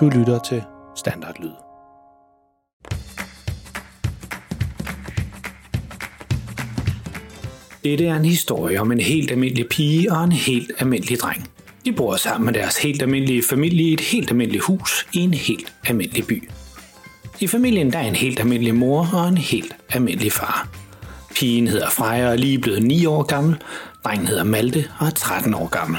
Du lytter til Standardlyd. Dette er en historie om en helt almindelig pige og en helt almindelig dreng. De bor sammen med deres helt almindelige familie i et helt almindeligt hus i en helt almindelig by. I familien der er en helt almindelig mor og en helt almindelig far. Pigen hedder Freja og er lige blevet 9 år gammel. Drengen hedder Malte og er 13 år gammel.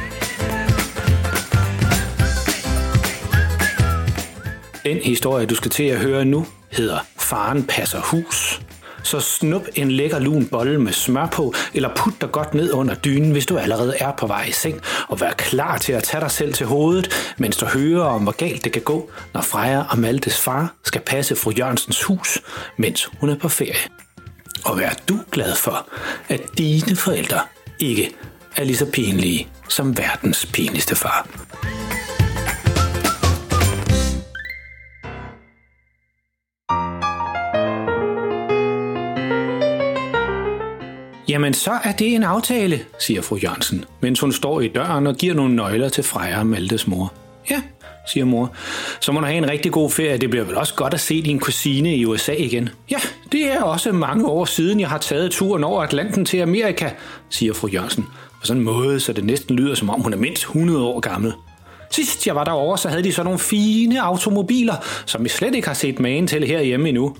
Den historie, du skal til at høre nu, hedder Faren passer hus. Så snup en lækker lun bolle med smør på, eller put dig godt ned under dynen, hvis du allerede er på vej i seng, og vær klar til at tage dig selv til hovedet, mens du hører om, hvor galt det kan gå, når Freja og Maltes far skal passe Fru Jørgensens hus, mens hun er på ferie. Og vær du glad for, at dine forældre ikke er lige så pinlige som verdens pinligste far. Jamen, så er det en aftale, siger Fru Jørgensen, mens hun står i døren og giver nogle nøgler til Freja og Maltes mor. Ja, siger mor. Så må du have en rigtig god ferie. Det bliver vel også godt at se din kusine i USA igen. Ja, det er også mange år siden, jeg har taget turen over Atlanten til Amerika, siger Fru Jørgensen. På sådan en måde, så det næsten lyder, som om hun er mindst 100 år gammel. Sidst jeg var derovre, så havde de sådan nogle fine automobiler, som vi slet ikke har set magen til herhjemme endnu.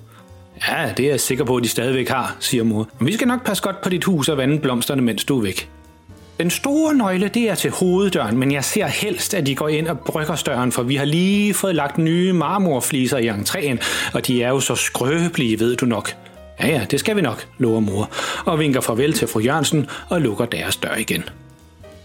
Ja, det er jeg sikker på, at de stadigvæk har, siger mor. Men vi skal nok passe godt på dit hus og vande blomsterne, mens du er væk. Den store nøgle, det er til hoveddøren, men jeg ser helst, at de går ind og brygger døren, for vi har lige fået lagt nye marmorfliser i entréen, og de er jo så skrøbelige, ved du nok. Ja, det skal vi nok, lover mor, og vinker farvel til Fru Jørgensen og lukker deres dør igen.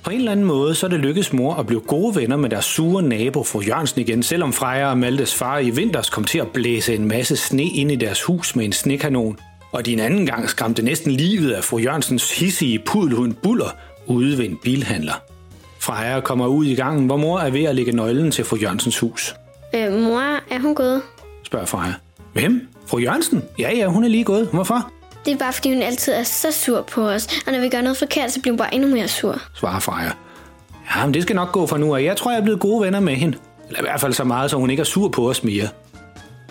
På en eller anden måde, så er det lykkedes mor at blive gode venner med deres sure nabo, Fru Jørgensen igen, selvom Freja og Maltes far i vinters kom til at blæse en masse sne ind i deres hus med en snekanon. Og de en anden gang skræmte næsten livet af Fru Jørgensens hissige pudelhund Buller ude ved en bilhandler. Freja kommer ud i gangen, hvor mor er ved at lægge nøglen til Fru Jørgensens hus. Mor, er hun gået? Spørger Freja. Hvem? Fru Jørgensen? Ja, hun er lige gået. Hvorfor? Det er bare, fordi hun altid er så sur på os, og når vi gør noget forkert, så bliver hun bare endnu mere sur, svarer Freja. Jamen, det skal nok gå for nu, og jeg tror, jeg er blevet gode venner med hende. Eller i hvert fald så meget, så hun ikke er sur på os mere.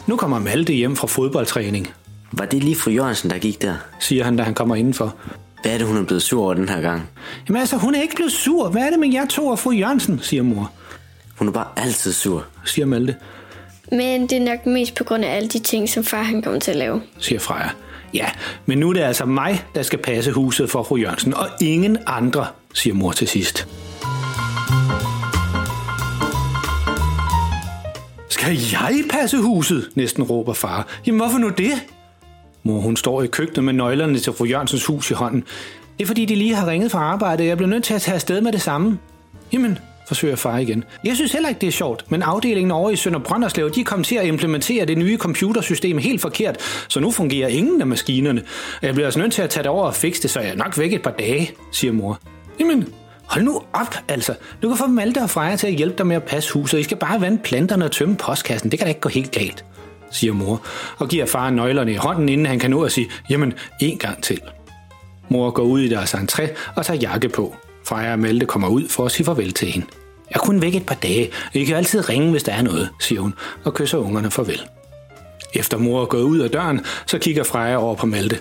Nu kommer Malte hjem fra fodboldtræning. Var det lige Fru Jørgensen, der gik der? Siger han, da han kommer indenfor. Hvad er det, hun er blevet sur over den her gang? Jamen altså, hun er ikke blevet sur. Hvad er det med jer to og Fru Jørgensen, siger mor. Hun er bare altid sur, siger Malte. Men det er nok mest på grund af alle de ting, som far han kommer til at lave, siger Freja. Ja, men nu er det altså mig, der skal passe huset for Fru Jørgensen, og ingen andre, siger mor til sidst. Skal jeg passe huset? Næsten råber far. Jamen hvorfor nu det? Mor, hun står i køkkenet med nøglerne til Fru Jørgensens hus i hånden. Det er fordi, de lige har ringet fra arbejde, og jeg bliver nødt til at tage afsted med det samme. Jamen, forsøger far igen. Jeg synes heller ikke, det er sjovt, men afdelingen over i Sønderbrønderslev, de kom til at implementere det nye computersystem helt forkert, så nu fungerer ingen af maskinerne. Jeg bliver altså nødt til at tage det over og fikse det, så jeg er nok væk et par dage, siger mor. Jamen, hold nu op, altså. Du kan få Malte og Freja til at hjælpe dig med at passe huset, I skal bare vande planterne og tømme postkassen. Det kan da ikke gå helt galt, siger mor, og giver far nøglerne i hånden, inden han kan nå at sige, jamen, en gang til. Mor går ud i deres entré og tager jakke på. Freja og Malte kommer ud for at sige farvel til hende. Jeg kunne væk et par dage, og I kan altid ringe, hvis der er noget, siger hun, og kysser ungerne farvel. Efter mor er gået ud af døren, så kigger Freja over på Malte.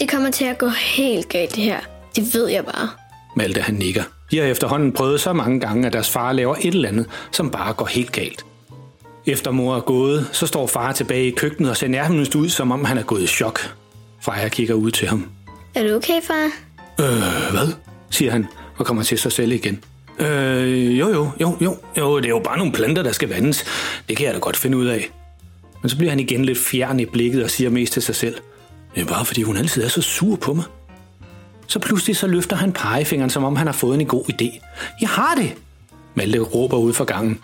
Det kommer til at gå helt galt det her. Det ved jeg bare. Malte han nikker. De har efterhånden prøvet så mange gange, at deres far laver et eller andet, som bare går helt galt. Efter mor er gået, så står far tilbage i køkkenet og ser nærmest ud, som om han er gået i chok. Freja kigger ud til ham. Er du okay, far? Hvad? Siger han. Og kommer til sig selv igen. Jo, det er jo bare nogle planter, der skal vandes. Det kan jeg da godt finde ud af. Men så bliver han igen lidt fjern i blikket og siger mest til sig selv. Det er bare fordi, hun altid er så sur på mig. Så pludselig så løfter han pegefingeren, som om han har fået en god idé. Jeg har det! Malte råber ud fra gangen.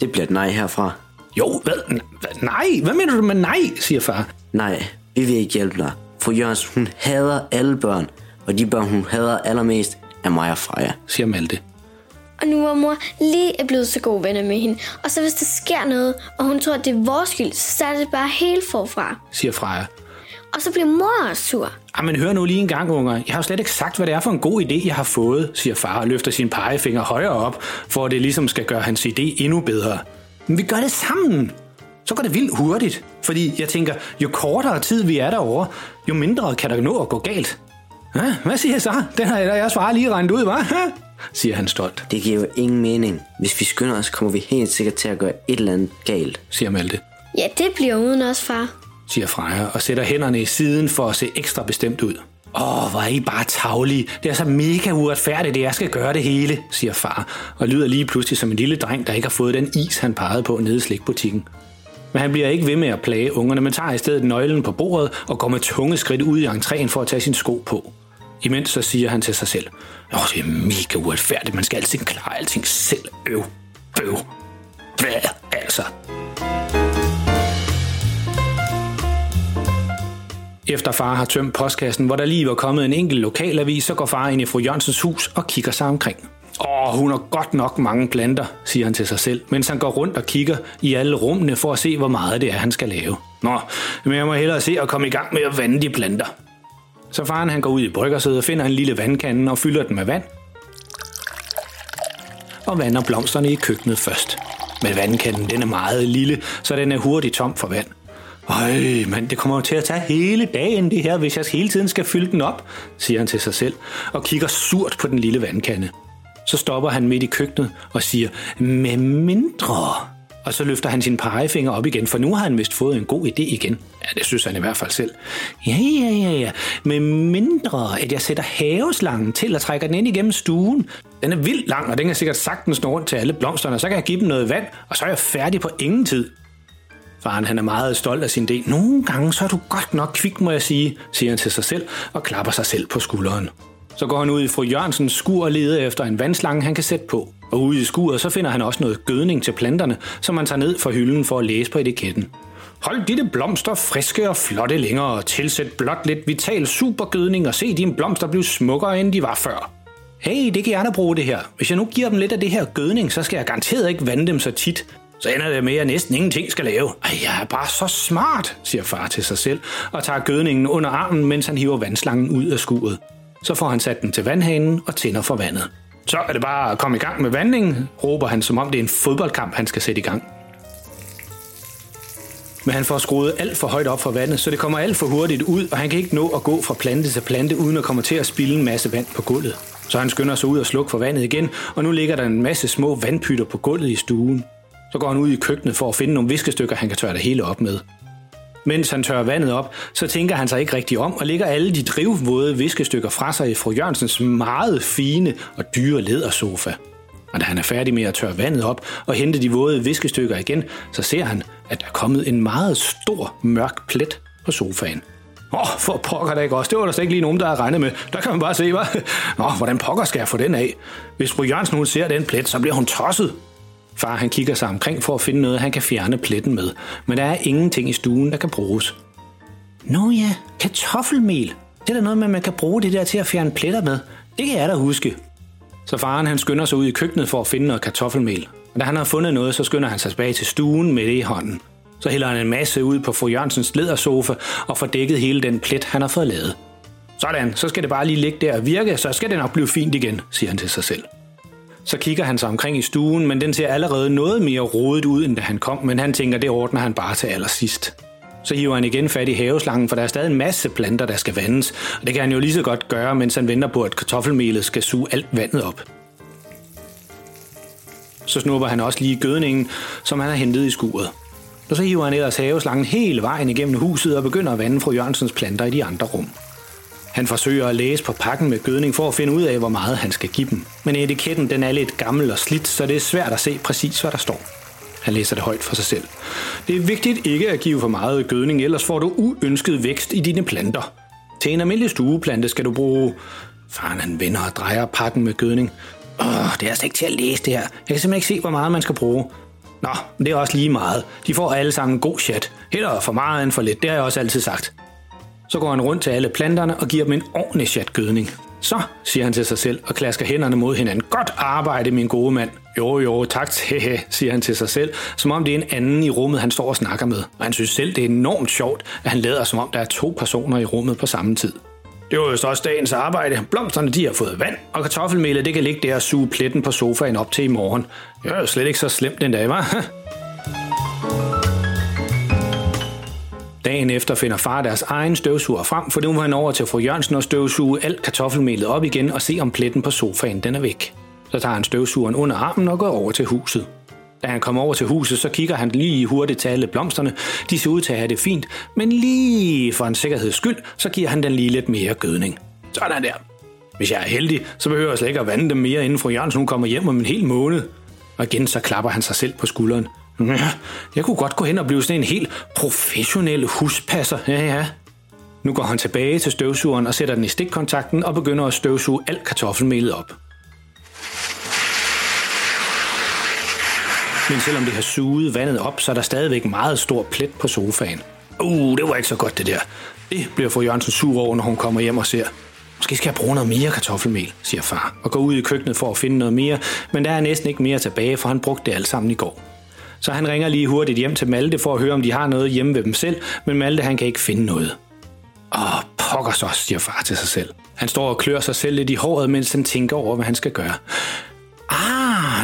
Det bliver et nej herfra. Jo, hvad? Nej, hvad mener du med nej, siger far. Nej, vi vil ikke hjælpe dig. Fru Jørgensen, hun hader alle børn, og de børn, hun hader allermest, er mig og Freja, siger Malte. Og nu var mor lige er blevet så gode venner med hende, og så hvis der sker noget, og hun tror, at det er vores skyld, så starter det bare helt forfra, siger Freja. Og så bliver mor også sur. Jamen hør nu lige en gang, unger. Jeg har jo slet ikke sagt, hvad det er for en god idé, jeg har fået, siger far og løfter sine pegefinger højere op, for at det ligesom skal gøre hans idé endnu bedre. Men vi gør det sammen. Så går det vildt hurtigt, fordi jeg tænker, jo kortere tid vi er derovre, jo mindre kan der nå at gå galt. Ja, hvad siger jeg så? Den har jeg også bare lige regnet ud, hva? Ja, siger han stolt. Det giver jo ingen mening. Hvis vi skynder os, kommer vi helt sikkert til at gøre et eller andet galt, siger Malte. Ja, det bliver uden os, far, siger Freja og sætter hænderne i siden for at se ekstra bestemt ud. Hvor er I bare tavlige. Det er så mega uretfærdigt, det jeg skal gøre det hele, siger far, og lyder lige pludselig som en lille dreng, der ikke har fået den is, han pegede på nede i slikbutikken. Men han bliver ikke ved med at plage ungerne, men tager i stedet nøglen på bordet og går med tunge skridt ud i entréen for at tage sine sko på. Imens så siger han til sig selv, det er mega uretfærdigt, man skal altid klare alting selv. Bøv. Hvad altså? Efter far har tømt postkassen, hvor der lige var kommet en enkelt lokalavis, så går far ind i fru Jørgensens hus og kigger sig omkring. Hun har godt nok mange planter, siger han til sig selv, mens han går rundt og kigger i alle rummene for at se, hvor meget det er, han skal lave. Men jeg må hellere se at komme i gang med at vande de planter. Så faren han går ud i bryggersædet og finder en lille vandkande og fylder den med vand. Og vander blomsterne i køkkenet først. Men vandkanden den er meget lille, så den er hurtigt tom for vand. Men det kommer jo til at tage hele dagen det her, hvis jeg hele tiden skal fylde den op, siger han til sig selv og kigger surt på den lille vandkande. Så stopper han midt i køkkenet og siger, med mindre. Og så løfter han sin pegefinger op igen, for nu har han vist fået en god idé igen. Ja, det synes han i hvert fald selv. Ja. Med mindre, at jeg sætter haveslangen til og trækker den ind igennem stuen. Den er vildt lang, og den kan sikkert sagtens nå rundt til alle blomsterne, og så kan jeg give dem noget vand, og så er jeg færdig på ingen tid. Faren han er meget stolt af sin idé. Nogle gange så er du godt nok kvik, må jeg sige, siger han til sig selv og klapper sig selv på skulderen. Så går han ud i fru Jørgensens skur og leder efter en vandslange, han kan sætte på. Og ude i skuret, så finder han også noget gødning til planterne, som han tager ned fra hylden for at læse på etiketten. Hold dine blomster friske og flotte længere, og tilsæt blot lidt vital supergødning, og se dine blomster blive smukkere, end de var før. Det kan jeg da bruge det her. Hvis jeg nu giver dem lidt af det her gødning, så skal jeg garanteret ikke vande dem så tit. Så ender det med, at jeg næsten ingenting skal lave. Jeg er bare så smart, siger far til sig selv, og tager gødningen under armen, mens han hiver vandslangen ud af skuret. Så får han sat den til vandhanen og tænder for vandet. Så er det bare at komme i gang med vandingen, råber han, som om det er en fodboldkamp, han skal sætte i gang. Men han får skruet alt for højt op fra vandet, så det kommer alt for hurtigt ud, og han kan ikke nå at gå fra plante til plante, uden at komme til at spilde en masse vand på gulvet. Så han skynder sig ud og slukker for vandet igen, og nu ligger der en masse små vandpytter på gulvet i stuen. Så går han ud i køkkenet for at finde nogle viskestykker, han kan tørre det hele op med. Mens han tørrer vandet op, så tænker han sig ikke rigtig om og lægger alle de drivvåde viskestykker fra sig i fru Jørgensens meget fine og dyre lædersofa. Og da han er færdig med at tørre vandet op og hente de våde viskestykker igen, så ser han, at der er kommet en meget stor mørk plet på sofaen. For pokker da ikke også. Det var der slet ikke lige nogen, der har regnet med. Der kan man bare se, hva? Hvordan pokker skal jeg få den af? Hvis fru Jørgensen hun ser den plet, så bliver hun tosset. Far han kigger sig omkring for at finde noget, han kan fjerne pletten med, men der er ingenting i stuen, der kan bruges. Kartoffelmel. Det er da noget med, man kan bruge det der til at fjerne pletter med. Det kan jeg da huske. Så faren han skynder sig ud i køkkenet for at finde noget kartoffelmel. Og da han har fundet noget, så skynder han sig tilbage til stuen med det i hånden. Så hælder han en masse ud på fru Jørgensens lædersofa og får dækket hele den plet, han har fået lavet. Sådan, så skal det bare lige ligge der og virke, så skal det nok blive fint igen, siger han til sig selv. Så kigger han sig omkring i stuen, men den ser allerede noget mere rodet ud, end da han kom, men han tænker, det ordner han bare til allersidst. Så hiver han igen fat i haveslangen, for der er stadig en masse planter, der skal vandes, og det kan han jo lige så godt gøre, mens han venter på, at kartoffelmelet skal suge alt vandet op. Så snupper han også lige gødningen, som han har hentet i skuret. Og så hiver han ellers haveslangen hele vejen igennem huset og begynder at vande fru Jørgensens planter i de andre rum. Han forsøger at læse på pakken med gødning for at finde ud af, hvor meget han skal give dem. Men etiketten den er lidt gammel og slidt, så det er svært at se præcis, hvad der står. Han læser det højt for sig selv. Det er vigtigt ikke at give for meget gødning, ellers får du uønsket vækst i dine planter. Til en almindelig stueplante skal du bruge... Faren han vender og drejer pakken med gødning. Det er altså ikke til at læse det her. Jeg kan simpelthen ikke se, hvor meget man skal bruge. Nå, men det er også lige meget. De får alle sammen en god chat. Heller for meget end for lidt, det har jeg også altid sagt. Så går han rundt til alle planterne og giver dem en ordentlig chatgødning. Så, siger han til sig selv og klasker hænderne mod hinanden. Godt arbejde, min gode mand. Jo, tak, hehe, siger han til sig selv, som om det er en anden i rummet, han står og snakker med. Og han synes selv, det er enormt sjovt, at han lader, som om der er 2 personer i rummet på samme tid. Det var jo så også dagens arbejde. Blomsterne, de har fået vand, og kartoffelmelet, det kan ligge der og suge pletten på sofaen op til i morgen. Det var jo slet ikke så slemt den dag, var? Dagen efter finder far deres egen støvsuger frem, for nu må han over til fru Jørgensen og støvsuge alt kartoffelmelet op igen og se, om pletten på sofaen den er væk. Så tager han støvsugeren under armen og går over til huset. Da han kommer over til huset, så kigger han lige hurtigt til alle blomsterne. De ser ud til at have det fint, men lige for en sikkerheds skyld, så giver han den lige lidt mere gødning. Sådan der. Hvis jeg er heldig, så behøver jeg slet ikke at vande dem mere, inden fru Jørgensen hun kommer hjem om en hel måned. Og igen så klapper han sig selv på skulderen. Jeg kunne godt gå hen og blive sådan en helt professionel huspasser. Ja. Nu går han tilbage til støvsugeren og sætter den i stikkontakten og begynder at støvsuge alt kartoffelmelet op. Men selvom det har suget vandet op, så er der stadigvæk meget stor plet på sofaen. Det var ikke så godt det der. Det bliver fru Jørgensen sur over, når hun kommer hjem og ser. Måske skal jeg bruge noget mere kartoffelmel, siger far, og går ud i køkkenet for at finde noget mere, men der er næsten ikke mere tilbage, for han brugte det alt sammen i går. Så han ringer lige hurtigt hjem til Malte for at høre, om de har noget hjemme ved dem selv, men Malte han kan ikke finde noget. Pokker så, siger far til sig selv. Han står og klør sig selv lidt i håret, mens han tænker over, hvad han skal gøre.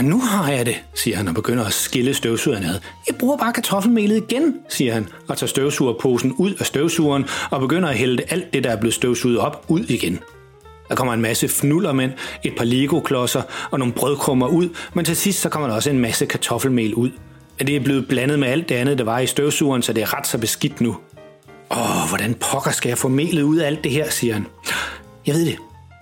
Nu har jeg det, siger han og begynder at skille støvsugeren ad. Jeg bruger bare kartoffelmelet igen, siger han, og tager støvsugerposen ud af støvsugeren og begynder at hælde alt det, der er blevet støvsuget op, ud igen. Der kommer en masse fnullermænd, et par legoklodser og nogle brødkrummer ud, men til sidst så kommer der også en masse kartoffelmel ud. Det er blevet blandet med alt det andet, der var i støvsugeren, så det er ret så beskidt nu. Hvordan pokker skal jeg få melet ud af alt det her, siger han. Jeg ved det.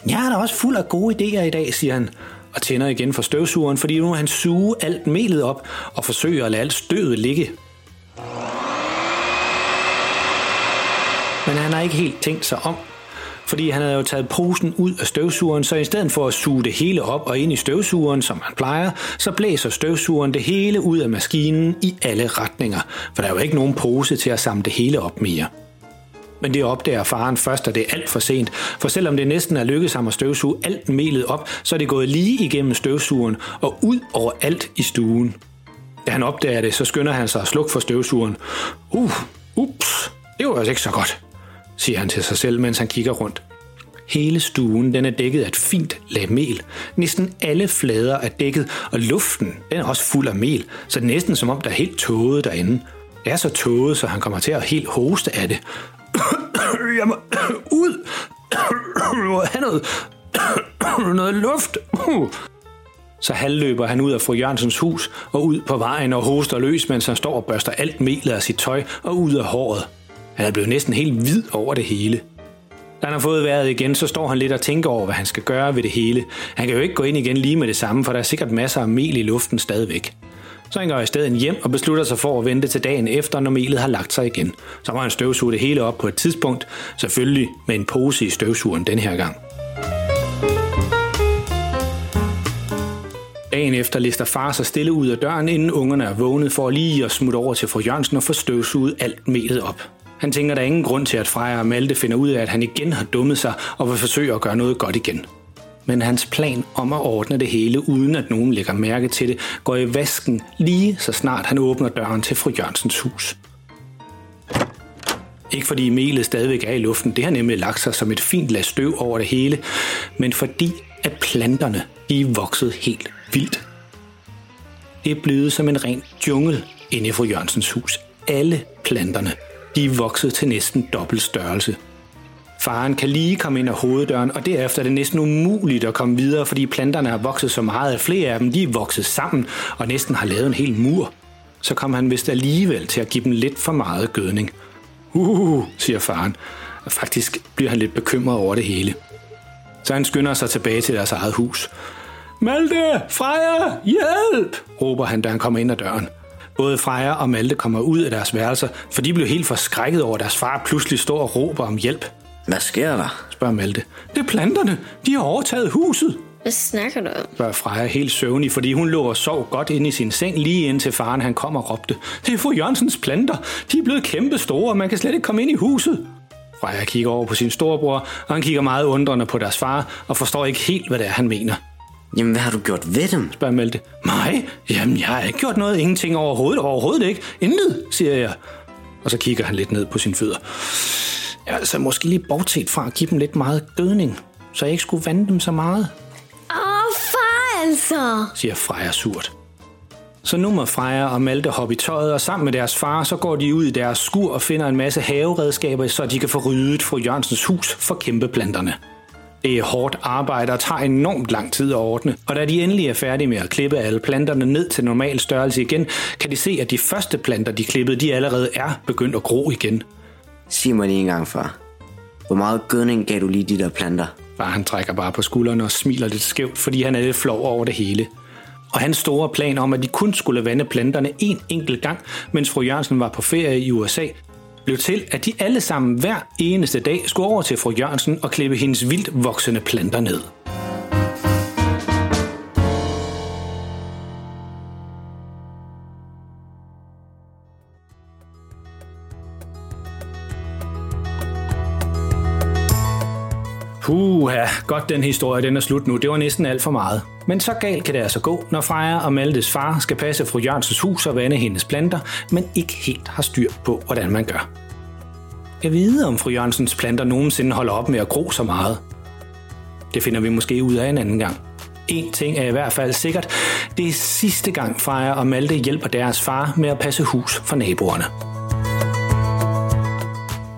Jeg er da også fuld af gode idéer i dag, siger han. Og tænder igen for støvsugeren, fordi nu må han suge alt melet op og forsøger at lade alt støvet ligge. Men han har ikke helt tænkt sig om, fordi han havde jo taget posen ud af støvsugeren, så i stedet for at suge det hele op og ind i støvsugeren, som man plejer, så blæser støvsugeren det hele ud af maskinen i alle retninger, for der er jo ikke nogen pose til at samle det hele op mere. Men det opdager faren først, og det er alt for sent, for selvom det næsten er lykkedes ham at støvsuge alt melet op, så er det gået lige igennem støvsugeren og ud over alt i stuen. Da han opdager det, så skynder han sig at slukke for støvsugeren. Ups, det var altså ikke så godt, siger han til sig selv, mens han kigger rundt. Hele stuen den er dækket af et fint lag mel. Næsten alle flader er dækket, og luften den er også fuld af mel, så det er næsten som om der er helt tåget derinde. Det er så tåget, så han kommer til at helt hoste af det. Jeg må ud. Jeg må have noget luft. Så halvløber han ud af fru Jørgensens hus og ud på vejen og hoster løs, mens han står og børster alt melet af sit tøj og ud af håret. Han er blevet næsten helt hvid over det hele. Da han har fået vejret igen, så står han lidt og tænker over, hvad han skal gøre ved det hele. Han kan jo ikke gå ind igen lige med det samme, for der er sikkert masser af mel i luften stadigvæk. Så han går i stedet hjem og beslutter sig for at vente til dagen efter, når melet har lagt sig igen. Så må han støvsuge det hele op på et tidspunkt, selvfølgelig med en pose i støvsugeren den her gang. Dagen efter lister far sig stille ud af døren, inden ungerne er vågnet for lige at smutte over til fru Jørgensen og få støvsuget alt melet op. Han tænker, der er ingen grund til, at Freja og Malte finder ud af, at han igen har dummet sig og vil forsøge at gøre noget godt igen. Men hans plan om at ordne det hele, uden at nogen lægger mærke til det, går i vasken lige så snart han åbner døren til fru Jørgensens hus. Ikke fordi melet stadigvæk er i luften, det har nemlig lagt sig som et fint lag støv over det hele, men fordi at planterne er vokset helt vildt. Det er blevet som en ren jungle inde i fru Jørgensens hus. Alle planterne er vokset til næsten dobbelt størrelse. Faren kan lige komme ind ad hoveddøren, og derefter er det næsten umuligt at komme videre, fordi planterne har vokset så meget, at flere af dem de er vokset sammen og næsten har lavet en hel mur. Så kom han vist alligevel til at give dem lidt for meget gødning. Siger faren, og faktisk bliver han lidt bekymret over det hele. Så han skynder sig tilbage til deres eget hus. Malte! Freja! Hjælp! råber han, da han kommer ind ad døren. Både Freja og Malte kommer ud af deres værelser, for de blev helt forskrækket over, at deres far pludselig står og råber om hjælp. Hvad sker der? spørger Malte. Det er planterne. De har overtaget huset. Hvad snakker du om? Var Freja helt søvnig, fordi hun lå og sov godt inde i sin seng, lige indtil faren han kom og råbte. Det er fru Jørgensens planter. De er blevet kæmpe store, og man kan slet ikke komme ind i huset. Freja kigger over på sin storebror, og han kigger meget undrende på deres far, og forstår ikke helt, hvad det er, han mener. Jamen, hvad har du gjort ved dem? Spørger Malte. Mig? Jamen, jeg har ikke gjort noget. Ingenting overhovedet. Overhovedet ikke. Intet, siger jeg. Og så kigger han lidt ned på sine fødder. Altså, måske lige bortset fra at give dem lidt meget gødning, så jeg ikke skulle vande dem så meget. Far altså, siger Freja surt. Så nu må Freja og Malte hoppe i tøjet, og sammen med deres far, så går de ud i deres skur og finder en masse haveredskaber, så de kan få ryddet fru Jørgensens hus for kæmpeplanterne. Det er hårdt arbejde og tager enormt lang tid at ordne, og da de endelig er færdige med at klippe alle planterne ned til normal størrelse igen, kan de se, at de første planter, de klippede, de allerede er begyndt at gro igen. Sig mig lige en gang, far. Hvor meget gødning gav du lige de der planter? Far, han trækker bare på skuldrene og smiler lidt skævt, fordi han er lidt flov over det hele. Og hans store plan om, at de kun skulle vande planterne en enkelt gang, mens fru Jørgensen var på ferie i USA, blev til, at de alle sammen hver eneste dag skulle over til fru Jørgensen og klippe hendes vildt voksende planter ned. Puha, godt den historie, den er slut nu. Det var næsten alt for meget. Men så galt kan det altså gå, når Freja og Maltes far skal passe fru Jørgensens hus og vande hendes planter, men ikke helt har styr på, hvordan man gør. Jeg ved, om fru Jørgensens planter nogensinde holder op med at gro så meget. Det finder vi måske ud af en anden gang. En ting er i hvert fald sikkert. Det er sidste gang Freja og Malte hjælper deres far med at passe hus for naboerne.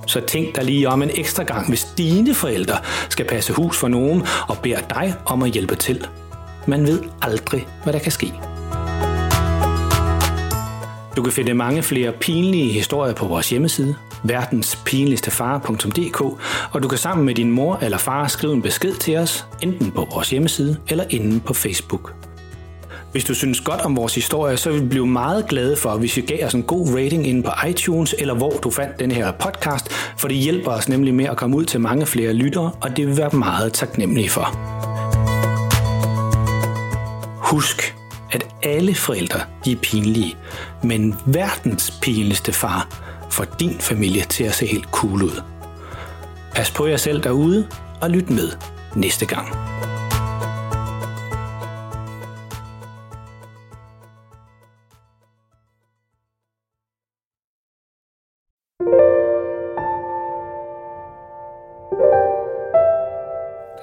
Så tænk dig lige om en ekstra gang, hvis dine forældre skal passe hus for nogen og beder dig om at hjælpe til. Man ved aldrig, hvad der kan ske. Du kan finde mange flere pinlige historier på vores hjemmeside, verdenspinligstefar.dk, og du kan sammen med din mor eller far skrive en besked til os, enten på vores hjemmeside eller inde på Facebook. Hvis du synes godt om vores historie, så vil vi blive meget glade for, hvis I gav os en god rating inde på iTunes, eller hvor du fandt den her podcast, for det hjælper os nemlig med at komme ud til mange flere lyttere, og det vil være meget taknemmelige for. Husk, at alle forældre de er pinlige, men verdens pinligste far får din familie til at se helt cool ud. Pas på jer selv derude, og lyt med næste gang.